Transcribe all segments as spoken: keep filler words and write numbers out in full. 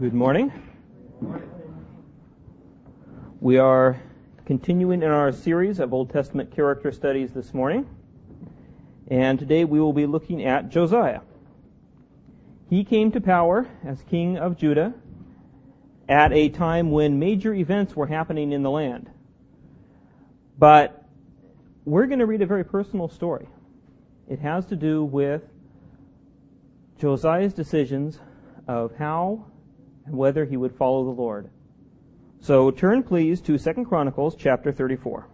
Good morning. We are continuing in our series of Old Testament character studies this morning, and today we will be looking at Josiah. He came to power as king of Judah at a time when major events were happening in the land. But we're going to read a very personal story. It has to do with Josiah's decisions of how and whether he would follow the Lord. So turn, please, to Second Chronicles chapter thirty-four.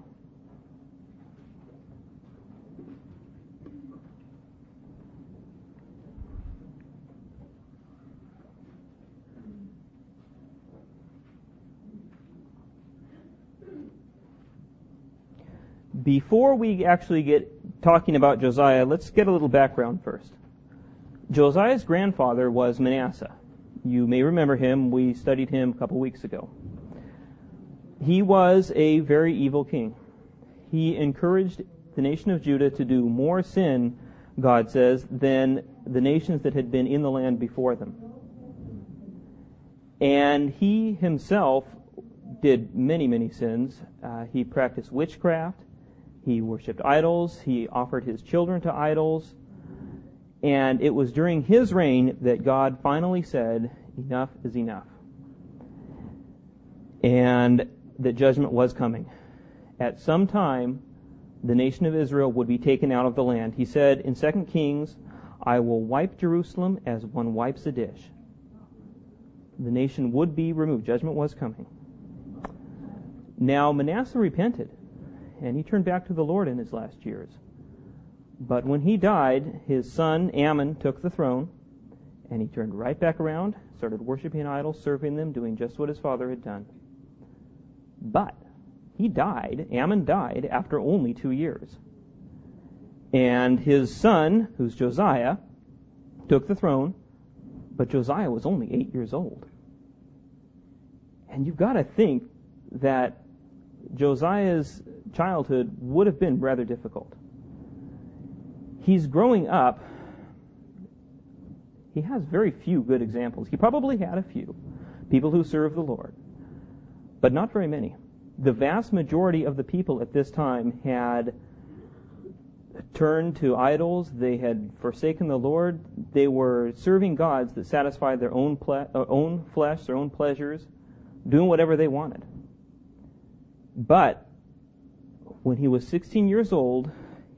Before we actually get talking about Josiah, let's get a little background first. Josiah's grandfather was Manasseh. You may remember him. We studied him a couple weeks ago. He was a very evil king. He encouraged the nation of Judah to do more sin, God says, than the nations that had been in the land before them. And he himself did many, many sins. Uh, he practiced witchcraft. He worshipped idols. He offered his children to idols. And it was during his reign that God finally said, enough is enough. And that judgment was coming. At some time, the nation of Israel would be taken out of the land. He said in Second Kings, I will wipe Jerusalem as one wipes a dish. The nation would be removed. Judgment was coming. Now Manasseh repented, and he turned back to the Lord in his last years. But when he died, his son Ammon took the throne, and he turned right back around, started worshiping idols, serving them, doing just what his father had done. But he died, Ammon died, after only two years. And his son, who's Josiah, took the throne, but Josiah was only eight years old. And you've got to think that Josiah's childhood would have been rather difficult. He's growing up. He has very few good examples. He probably had a few people who served the Lord, but not very many. The vast majority of the people at this time had turned to idols. They had forsaken the Lord. They were serving gods that satisfied their own, ple- own flesh, their own pleasures, doing whatever they wanted. But when he was sixteen years old,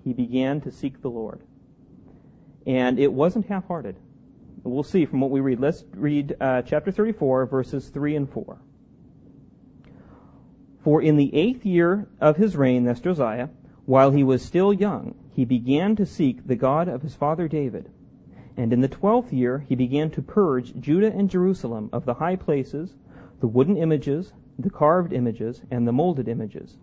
he began to seek the Lord. And it wasn't half-hearted. We'll see from what we read. Let's read uh, chapter thirty-four, verses three and four. For in the eighth year of his reign, that's Josiah, while he was still young, he began to seek the God of his father David. And in the twelfth year, he began to purge Judah and Jerusalem of the high places, the wooden images, the carved images, and the molded images.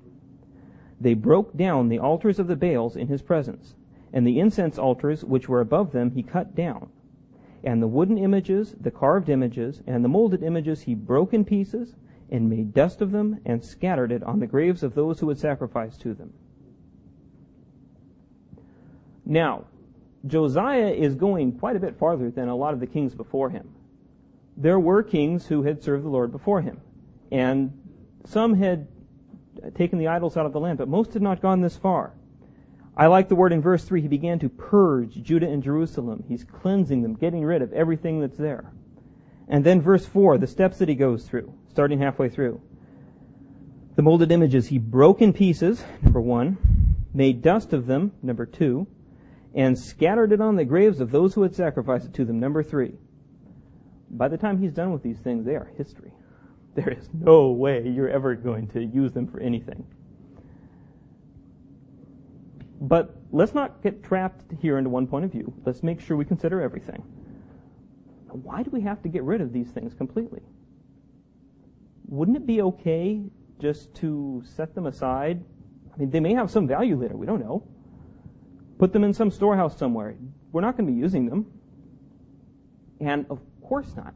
They broke down the altars of the Baals in his presence, and the incense altars which were above them he cut down. And the wooden images, the carved images, and the molded images he broke in pieces, and made dust of them, and scattered it on the graves of those who had sacrificed to them. Now, Josiah is going quite a bit farther than a lot of the kings before him. There were kings who had served the Lord before him, and some had taken the idols out of the land, but most had not gone this far. I like the word in verse three, he began to purge Judah and Jerusalem. He's cleansing them, getting rid of everything that's there. And then verse four, the steps that he goes through, starting halfway through. The molded images he broke in pieces, number one, made dust of them, number two, and scattered it on the graves of those who had sacrificed it to them, number three. By the time he's done with these things, they are history. There is no way you're ever going to use them for anything. But let's not get trapped here into one point of view. Let's make sure we consider everything. Why do we have to get rid of these things completely? Wouldn't it be okay just to set them aside? I mean, they may have some value later. We don't know. Put them in some storehouse somewhere. We're not going to be using them. And of course not.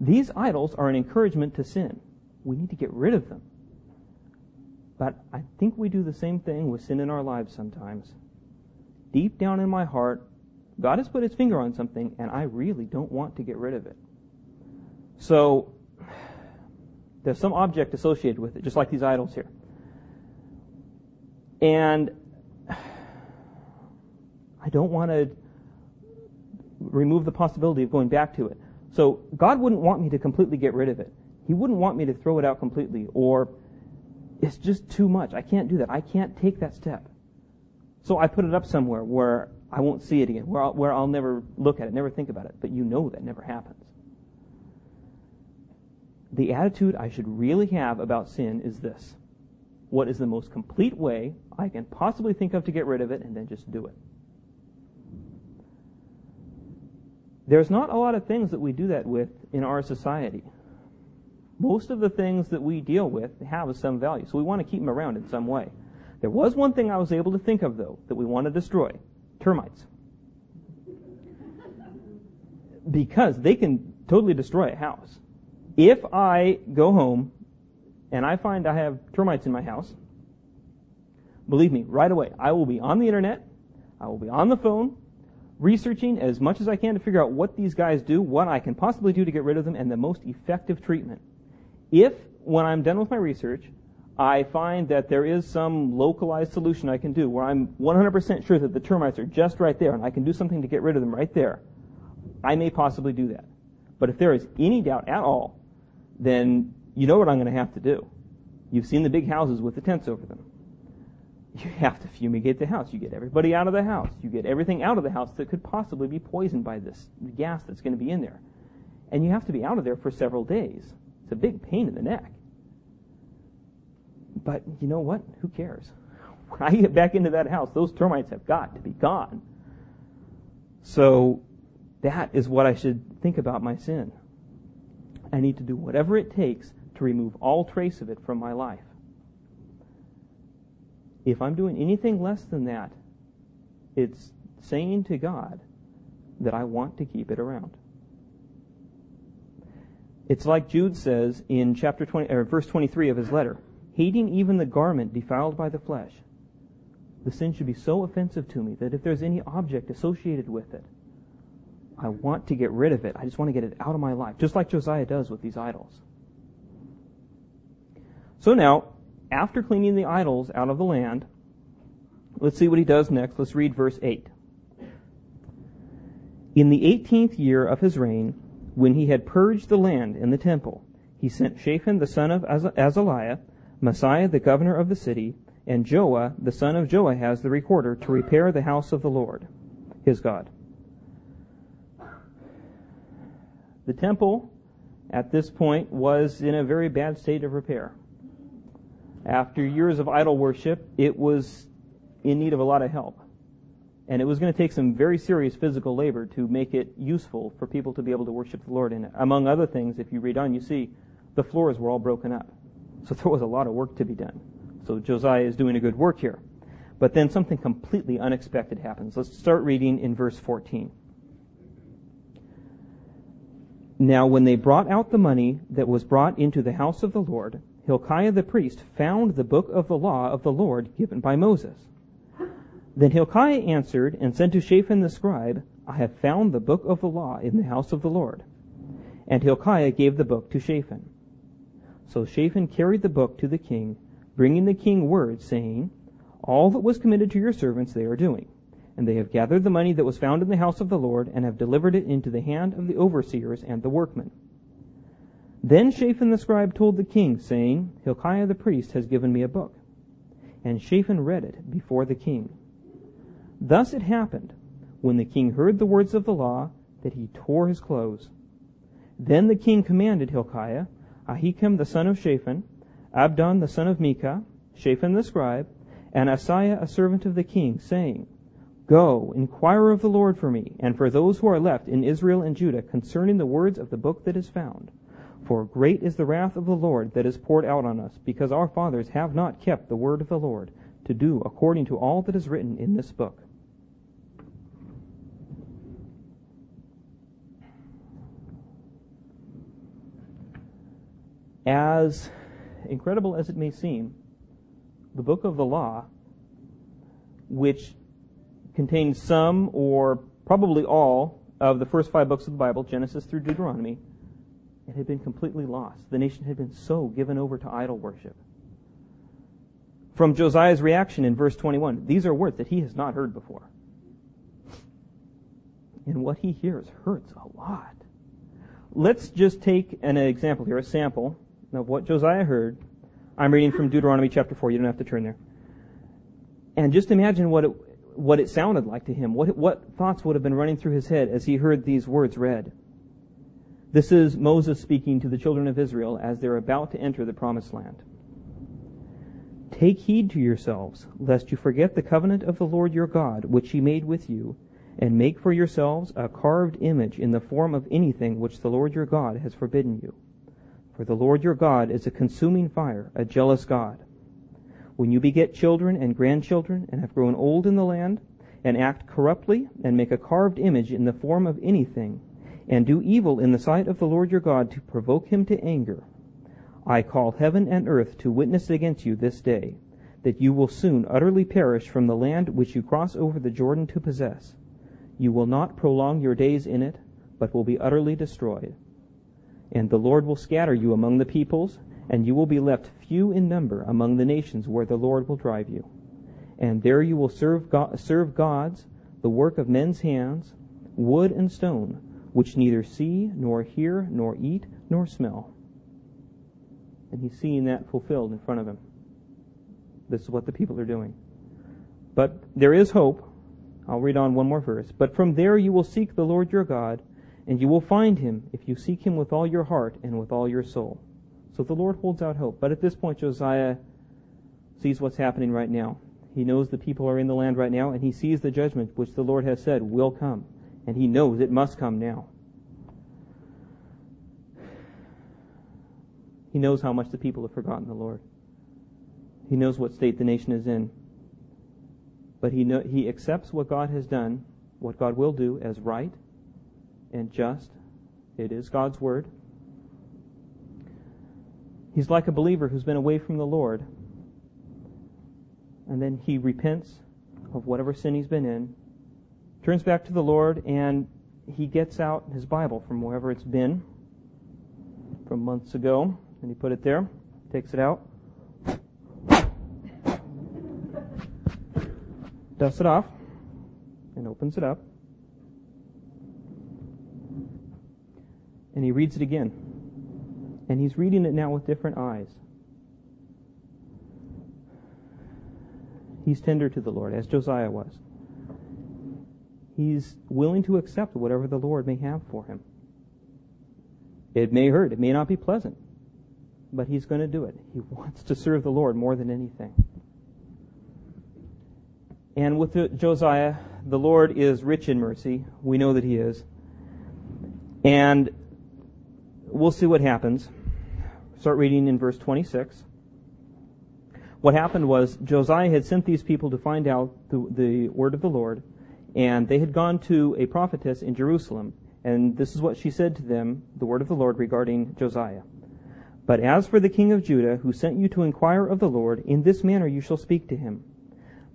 These idols are an encouragement to sin. We need to get rid of them. But I think we do the same thing with sin in our lives sometimes. Deep down in my heart, God has put his finger on something, and I really don't want to get rid of it. So there's some object associated with it, just like these idols here. And I don't want to remove the possibility of going back to it. So God wouldn't want me to completely get rid of it. He wouldn't want me to throw it out completely, or it's just too much. I can't do that. I can't take that step. So I put it up somewhere where I won't see it again, where I'll, where I'll never look at it, never think about it. But you know that never happens. The attitude I should really have about sin is this: what is the most complete way I can possibly think of to get rid of it, and then just do it? There's not a lot of things that we do that with in our society. Most of the things that we deal with have some value, so we want to keep them around in some way. There was one thing I was able to think of, though, that we want to destroy: termites. Because they can totally destroy a house. If I go home and I find I have termites in my house, believe me, right away, I will be on the internet, I will be on the phone, researching as much as I can to figure out what these guys do, what I can possibly do to get rid of them, and the most effective treatment. If, when I'm done with my research, I find that there is some localized solution I can do where I'm one hundred percent sure that the termites are just right there and I can do something to get rid of them right there, I may possibly do that. But if there is any doubt at all, then you know what I'm going to have to do. You've seen the big houses with the tents over them. You have to fumigate the house. You get everybody out of the house. You get everything out of the house that could possibly be poisoned by this gas that's going to be in there. And you have to be out of there for several days. It's a big pain in the neck. But you know what? Who cares? When I get back into that house, those termites have got to be gone. So that is what I should think about my sin. I need to do whatever it takes to remove all trace of it from my life. If I'm doing anything less than that, it's saying to God that I want to keep it around. It's like Jude says in chapter twenty, or verse twenty-three of his letter: hating even the garment defiled by the flesh. The sin should be so offensive to me that if there's any object associated with it, I want to get rid of it. I just want to get it out of my life, just like Josiah does with these idols. So now, after cleaning the idols out of the land, let's see what he does next. Let's read verse eight. In the eighteenth year of his reign, when he had purged the land and the temple, he sent Shaphan the son of Azaliah, Maaseiah the governor of the city, and Joah the son of Joahaz the recorder to repair the house of the Lord, his God. The temple at this point was in a very bad state of repair. After years of idol worship, it was in need of a lot of help. And it was going to take some very serious physical labor to make it useful for people to be able to worship the Lord in it. Among other things, if you read on, you see the floors were all broken up. So there was a lot of work to be done. So Josiah is doing a good work here. But then something completely unexpected happens. Let's start reading in verse fourteen. Now when they brought out the money that was brought into the house of the Lord, Hilkiah the priest found the book of the law of the Lord given by Moses. Then Hilkiah answered and said to Shaphan the scribe, I have found the book of the law in the house of the Lord. And Hilkiah gave the book to Shaphan. So Shaphan carried the book to the king, bringing the king word, saying, all that was committed to your servants they are doing. And they have gathered the money that was found in the house of the Lord and have delivered it into the hand of the overseers and the workmen. Then Shaphan the scribe told the king, saying, Hilkiah the priest has given me a book. And Shaphan read it before the king. Thus it happened, when the king heard the words of the law, that he tore his clothes. Then the king commanded Hilkiah, Ahikam the son of Shaphan, Abdon the son of Micah, Shaphan the scribe, and Asaiah a servant of the king, saying, go, inquire of the Lord for me, and for those who are left in Israel and Judah, concerning the words of the book that is found. For great is the wrath of the Lord that is poured out on us, because our fathers have not kept the word of the Lord, to do according to all that is written in this book. As incredible as it may seem, the book of the law, which contains some or probably all of the first five books of the Bible, Genesis through Deuteronomy, It had been completely lost. The nation had been so given over to idol worship. From Josiah's reaction in verse twenty-one, these are words that he has not heard before. And what he hears hurts a lot. Let's just take an example here, a sample of what Josiah heard. I'm reading from Deuteronomy chapter four. You don't have to turn there. And just imagine what it, what it sounded like to him. What, what thoughts would have been running through his head as he heard these words read. This is Moses speaking to the children of Israel as they're about to enter the promised land. Take heed to yourselves, lest you forget the covenant of the Lord your God, which he made with you, and make for yourselves a carved image in the form of anything which the Lord your God has forbidden you. For the Lord your God is a consuming fire, a jealous God. When you beget children and grandchildren, and have grown old in the land, and act corruptly, and make a carved image in the form of anything, and do evil in the sight of the Lord your God to provoke him to anger, I call heaven and earth to witness against you this day, that you will soon utterly perish from the land which you cross over the Jordan to possess. You will not prolong your days in it, but will be utterly destroyed. And the Lord will scatter you among the peoples, and you will be left few in number among the nations where the Lord will drive you. And there you will serve go- serve gods, the work of men's hands, wood and stone, which neither see, nor hear, nor eat, nor smell. And he's seeing that fulfilled in front of him. This is what the people are doing. But there is hope. I'll read on one more verse. But from there you will seek the Lord your God, and you will find him if you seek him with all your heart and with all your soul. So the Lord holds out hope. But at this point, Josiah sees what's happening right now. He knows the people are in the land right now, and he sees the judgment which the Lord has said will come. And he knows it must come now. He knows how much the people have forgotten the Lord. He knows what state the nation is in. But he know, he accepts what God has done, what God will do, as right and just. It is God's word. He's like a believer who's been away from the Lord. And then he repents of whatever sin he's been in, turns back to the Lord, and he gets out his Bible from wherever it's been from months ago, and he put it there, takes it out, dusts it off, and opens it up, and he reads it again. And he's reading it now with different eyes. He's tender to the Lord, as Josiah was. He's willing to accept whatever the Lord may have for him. It may hurt. It may not be pleasant. But he's going to do it. He wants to serve the Lord more than anything. And with the, Josiah, the Lord is rich in mercy. We know that he is. And we'll see what happens. Start reading in verse twenty-six. What happened was Josiah had sent these people to find out the, the word of the Lord. And they had gone to a prophetess in Jerusalem, and this is what she said to them, the word of the Lord regarding Josiah. But as for the king of Judah, who sent you to inquire of the Lord, in this manner you shall speak to him.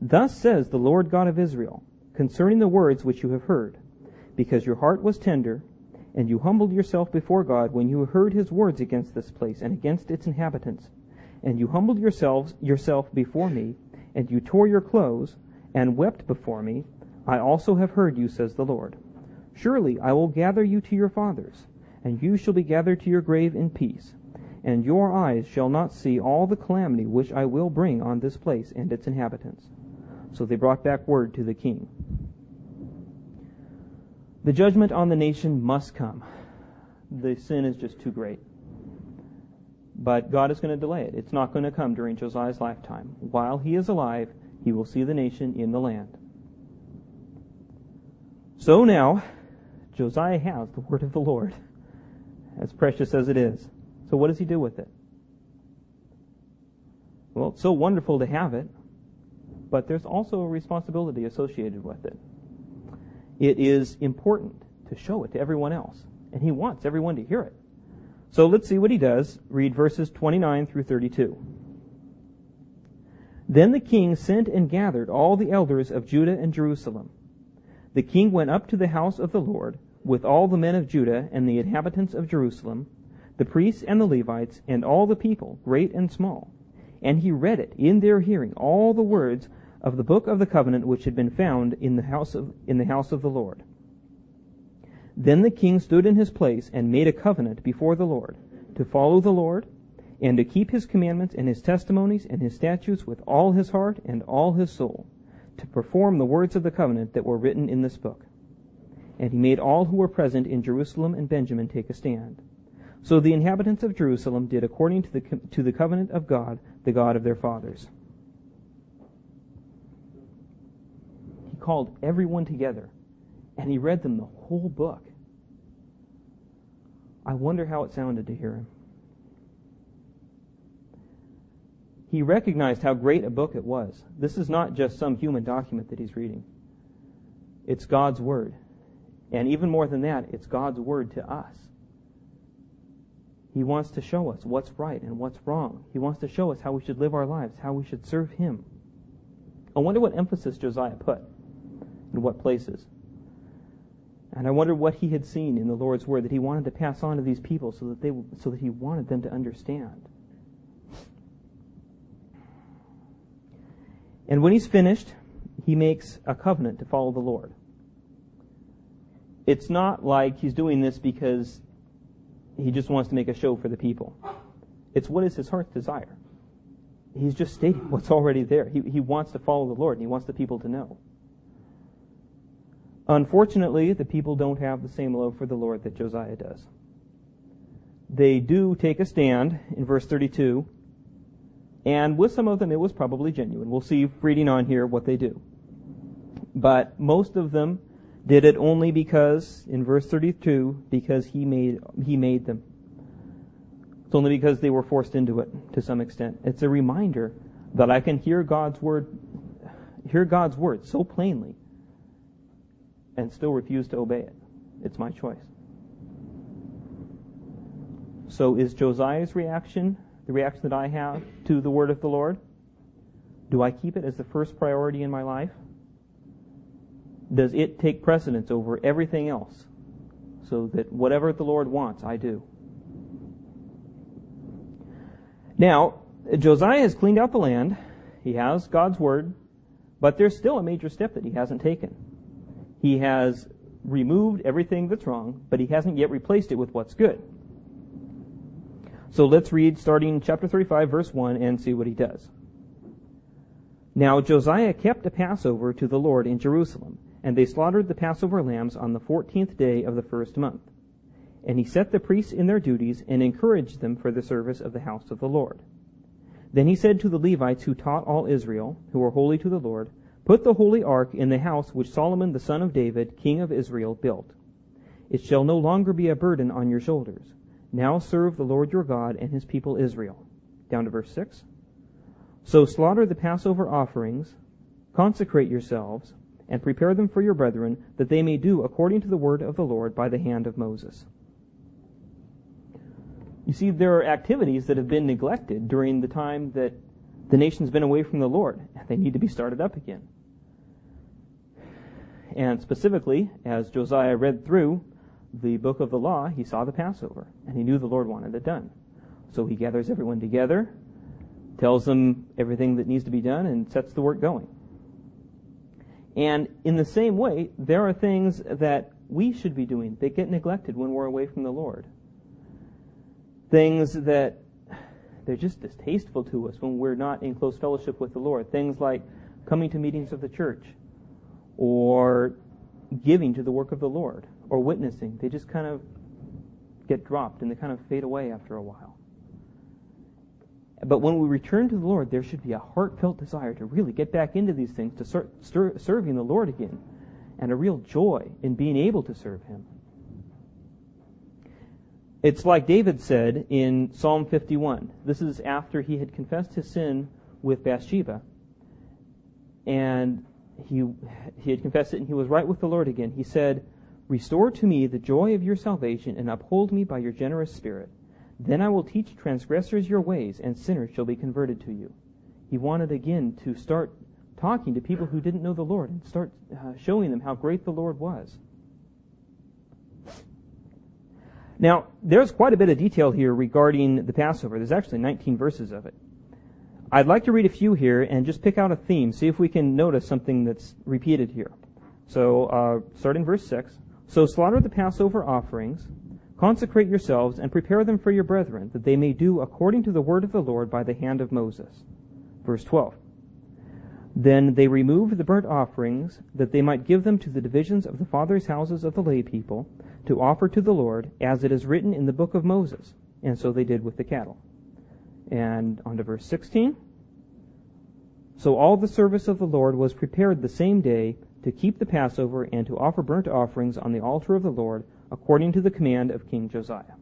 Thus says the Lord God of Israel, concerning the words which you have heard, because your heart was tender, and you humbled yourself before God when you heard his words against this place and against its inhabitants. And you humbled yourselves yourself before me, and you tore your clothes, and wept before me, I also have heard you, says the Lord. Surely I will gather you to your fathers, and you shall be gathered to your grave in peace. And your eyes shall not see all the calamity which I will bring on this place and its inhabitants. So they brought back word to the king. The judgment on the nation must come. The sin is just too great. But God is going to delay it. It's not going to come during Josiah's lifetime. While he is alive, he will see the nation in the land. So now, Josiah has the word of the Lord, as precious as it is. So what does he do with it? Well, it's so wonderful to have it, but there's also a responsibility associated with it. It is important to show it to everyone else, and he wants everyone to hear it. So let's see what he does. Read verses twenty-nine through thirty-two. Then the king sent and gathered all the elders of Judah and Jerusalem. The king went up to the house of the Lord with all the men of Judah and the inhabitants of Jerusalem the priests and the Levites, and all the people, great and small. And he read it in their hearing, all the words of the book of the covenant which had been found in the house of, in the house of the Lord. Then the king stood in his place and made a covenant before the Lord, to follow the Lord, and to keep his commandments and his testimonies and his statutes with all his heart and all his soul, to perform the words of the covenant that were written in this book. And he made all who were present in Jerusalem and Benjamin take a stand. So the inhabitants of Jerusalem did according to the to the covenant of God, the God of their fathers. He called everyone together, and he read them the whole book. I wonder how it sounded to hear him. He recognized how great a book it was. This is not just some human document that he's reading. It's God's Word. And even more than that, it's God's Word to us. He wants to show us what's right and what's wrong. He wants to show us how we should live our lives, how we should serve Him. I wonder what emphasis Josiah put in what places. And I wonder what he had seen in the Lord's Word that he wanted to pass on to these people so that they, so that he wanted them to understand. And when he's finished, he makes a covenant to follow the Lord. It's not like he's doing this because he just wants to make a show for the people. It's what is his heart's desire. He's just stating what's already there. He, he wants to follow the Lord, and he wants the people to know. Unfortunately, the people don't have the same love for the Lord that Josiah does. They do take a stand in verse thirty-two, and with some of them it was probably genuine. We'll see reading on here what they do. But most of them did it only because, in verse thirty-two, because he made he made them. It's only because they were forced into it to some extent. It's a reminder that I can hear God's word, hear God's word so plainly, and still refuse to obey it. It's my choice. So, is Josiah's reaction the reaction that I have to the word of the Lord? Do I keep it as the first priority in my life? Does it take precedence over everything else so that whatever the Lord wants, I do? Now, Josiah has cleaned out the land. He has God's word, but there's still a major step that he hasn't taken. He has removed everything that's wrong, but he hasn't yet replaced it with what's good. So let's read starting chapter thirty-five, verse one, and see what he does. Now Josiah kept a Passover to the Lord in Jerusalem, and they slaughtered the Passover lambs on the fourteenth day of the first month. And he set the priests in their duties and encouraged them for the service of the house of the Lord. Then he said to the Levites who taught all Israel, who were holy to the Lord, put the holy ark in the house which Solomon the son of David, king of Israel, built. It shall no longer be a burden on your shoulders. Now serve the Lord your God and his people Israel. Down to verse six. So slaughter the Passover offerings, consecrate yourselves, and prepare them for your brethren, that they may do according to the word of the Lord by the hand of Moses. You see, there are activities that have been neglected during the time that the nation's been away from the Lord, and they need to be started up again. And specifically, as Josiah read through the book of the law, he saw the Passover, and he knew the Lord wanted it done. So he gathers everyone together, tells them everything that needs to be done, and sets the work going. And in the same way, there are things that we should be doing that get neglected when we're away from the Lord. Things that they're just distasteful to us when we're not in close fellowship with the Lord. Things like coming to meetings of the church, or giving to the work of the Lord, or witnessing. They just kind of get dropped and they kind of fade away after a while. But when we return to the Lord, there should be a heartfelt desire to really get back into these things, to ser- ser- serving the Lord again, and a real joy in being able to serve Him. It's like David said in Psalm fifty-one. This is after he had confessed his sin with Bathsheba, and he, he had confessed it, and he was right with the Lord again. He said, "Restore to me the joy of your salvation, and uphold me by your generous spirit. Then I will teach transgressors your ways, and sinners shall be converted to you." He wanted again to start talking to people who didn't know the Lord and start uh, showing them how great the Lord was. Now, there's quite a bit of detail here regarding the Passover. There's actually nineteen verses of it. I'd like to read a few here and just pick out a theme, see if we can notice something that's repeated here. So, uh, start in verse six. So slaughter the Passover offerings, consecrate yourselves, and prepare them for your brethren, that they may do according to the word of the Lord by the hand of Moses. Verse twelve. Then they removed the burnt offerings, that they might give them to the divisions of the fathers' houses of the lay people, to offer to the Lord, as it is written in the book of Moses. And so they did with the cattle. And on to verse sixteen. So all the service of the Lord was prepared the same day, to keep the Passover and to offer burnt offerings on the altar of the Lord, according to the command of King Josiah.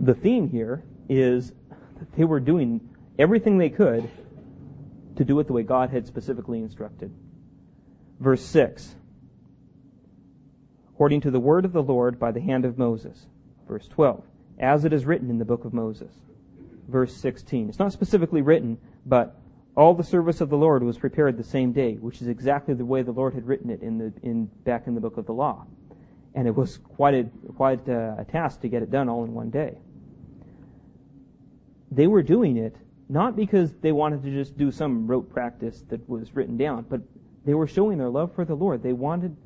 The theme here is that they were doing everything they could to do it the way God had specifically instructed. Verse six, according to the word of the Lord by the hand of Moses. Verse twelve, as it is written in the book of Moses. Verse sixteen, it's not specifically written, but all the service of the Lord was prepared the same day, which is exactly the way the Lord had written it in the in back in the book of the law, and it was quite a quite a, a task to get it done all in one day. They were doing it not because they wanted to just do some rote practice that was written down, but they were showing their love for the Lord. They wanted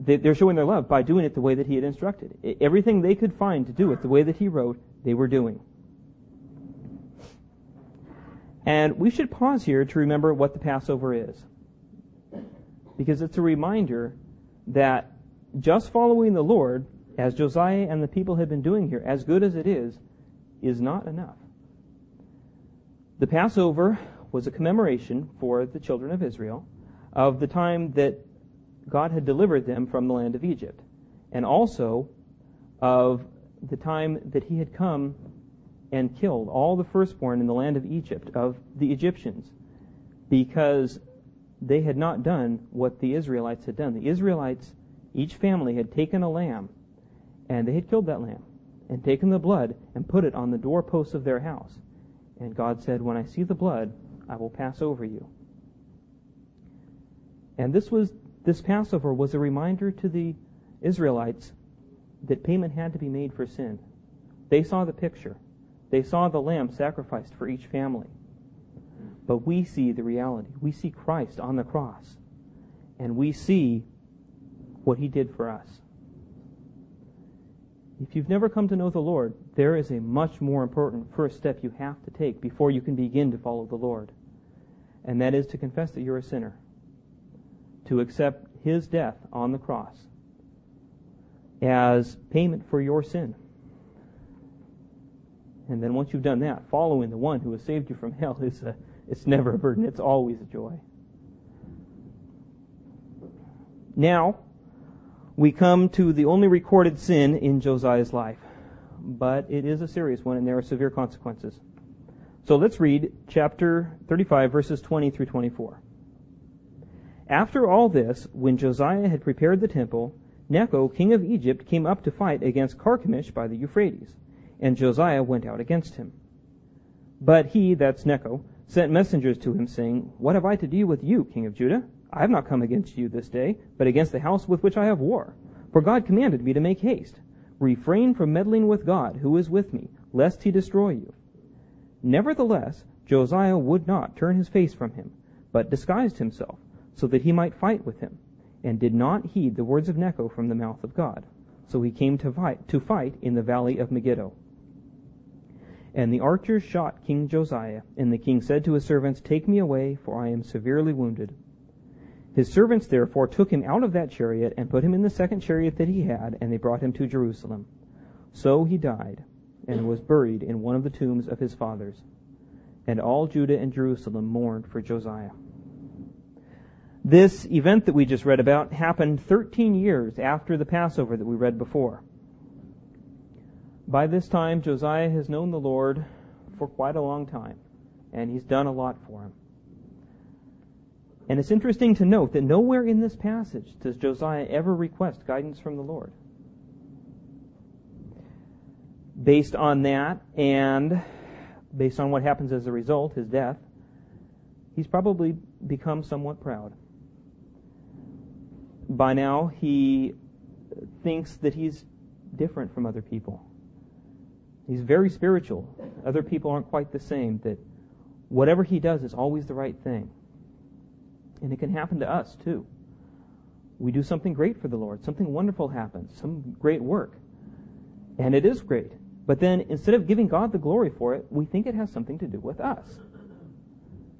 they, they're showing their love by doing it the way that He had instructed. Everything they could find to do it the way that He wrote, they were doing. And we should pause here to remember what the Passover is, because it's a reminder that just following the Lord, as Josiah and the people had been doing here, as good as it is, is not enough. The Passover was a commemoration for the children of Israel of the time that God had delivered them from the land of Egypt, and also of the time that He had come and killed all the firstborn in the land of Egypt, of the Egyptians, because they had not done what the Israelites had done. The Israelites, each family had taken a lamb, and they had killed that lamb, and taken the blood, and put it on the doorposts of their house. And God said, when I see the blood, I will pass over you. And this was this Passover was a reminder to the Israelites that payment had to be made for sin. They saw the picture. They saw the lamb sacrificed for each family. But we see the reality. We see Christ on the cross. And we see what He did for us. If you've never come to know the Lord, there is a much more important first step you have to take before you can begin to follow the Lord. And that is to confess that you're a sinner. To accept His death on the cross as payment for your sin. And then once you've done that, following the one who has saved you from hell is a, it's never a burden. It's always a joy. Now, we come to the only recorded sin in Josiah's life. But it is a serious one, and there are severe consequences. So let's read chapter thirty-five, verses twenty through twenty-four. After all this, when Josiah had prepared the temple, Necho, king of Egypt, came up to fight against Carchemish by the Euphrates. And Josiah went out against him. But he, that's Necho, sent messengers to him, saying, What have I to do with you, king of Judah? I have not come against you this day, but against the house with which I have war. For God commanded me to make haste. Refrain from meddling with God, who is with me, lest He destroy you. Nevertheless, Josiah would not turn his face from him, but disguised himself, so that he might fight with him, and did not heed the words of Necho from the mouth of God. So he came to fight, to fight in the valley of Megiddo. And the archers shot King Josiah, and the king said to his servants, Take me away, for I am severely wounded. His servants therefore took him out of that chariot, and put him in the second chariot that he had, and they brought him to Jerusalem. So he died, and was buried in one of the tombs of his fathers. And all Judah and Jerusalem mourned for Josiah. This event that we just read about happened thirteen years after the Passover that we read before. By this time, Josiah has known the Lord for quite a long time, and He's done a lot for Him. And it's interesting to note that nowhere in this passage does Josiah ever request guidance from the Lord. Based on that, and based on what happens as a result, his death, he's probably become somewhat proud. By now, he thinks that he's different from other people. He's very spiritual. Other people aren't quite the same, that whatever he does is always the right thing. And it can happen to us, too. We do something great for the Lord. Something wonderful happens. Some great work. And it is great. But then, instead of giving God the glory for it, we think it has something to do with us.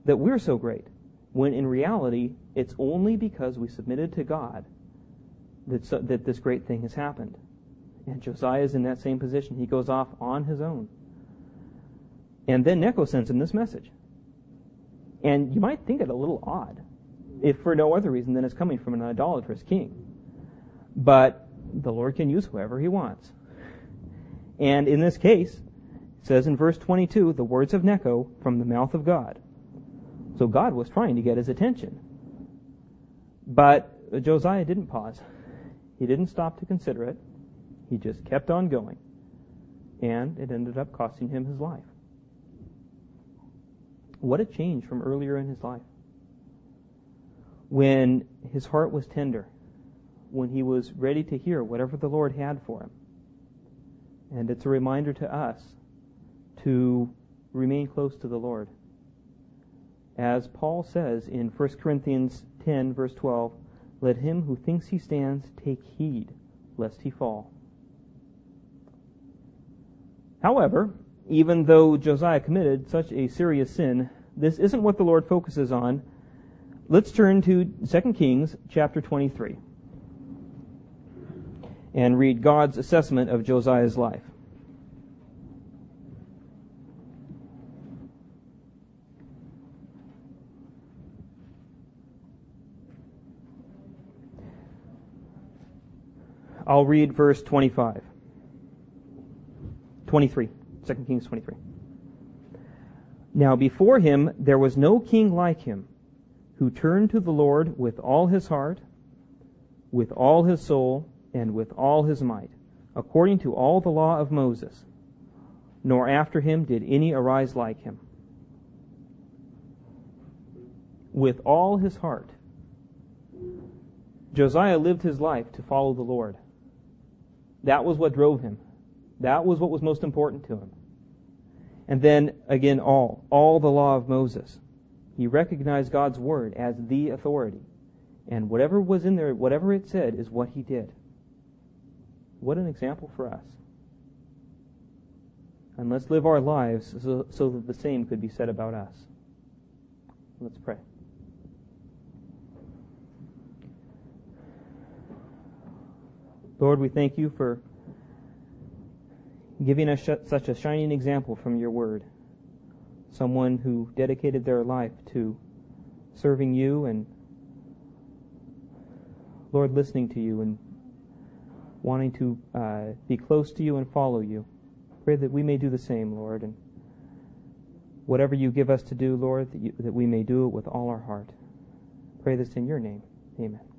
That we're so great. When in reality, it's only because we submitted to God that, so, that this great thing has happened. And Josiah is in that same position. He goes off on his own. And then Necho sends him this message. And you might think it a little odd, if for no other reason than it's coming from an idolatrous king. But the Lord can use whoever he wants. And in this case, it says in verse twenty-two, the words of Necho from the mouth of God. So God was trying to get his attention. But Josiah didn't pause. He didn't stop to consider it. He just kept on going. And it ended up costing him his life. What a change from earlier in his life. When his heart was tender, when he was ready to hear whatever the Lord had for him. And it's a reminder to us to remain close to the Lord. As Paul says in First Corinthians ten, verse twelve, let him who thinks he stands take heed, lest he fall. However, even though Josiah committed such a serious sin, this isn't what the Lord focuses on. Let's turn to Second Kings chapter twenty-three and read God's assessment of Josiah's life. I'll read verse twenty-five. twenty-three. Second Kings twenty-three. Now before him there was no king like him, who turned to the Lord with all his heart, with all his soul, and with all his might, according to all the law of Moses. Nor after him did any arise like him. With all his heart, Josiah lived his life to follow the Lord. That was what drove him. That was what was most important to him. And then, again, all, all the law of Moses. He recognized God's word as the authority. And whatever was in there, whatever it said, is what he did. What an example for us. And let's live our lives so, so that the same could be said about us. Let's pray. Lord, we thank you for giving us such a shining example from your word. Someone who dedicated their life to serving you and, Lord, listening to you and wanting to uh, be close to you and follow you. Pray that we may do the same, Lord, and whatever you give us to do, Lord, that, you, that we may do it with all our heart. Pray this in your name. Amen.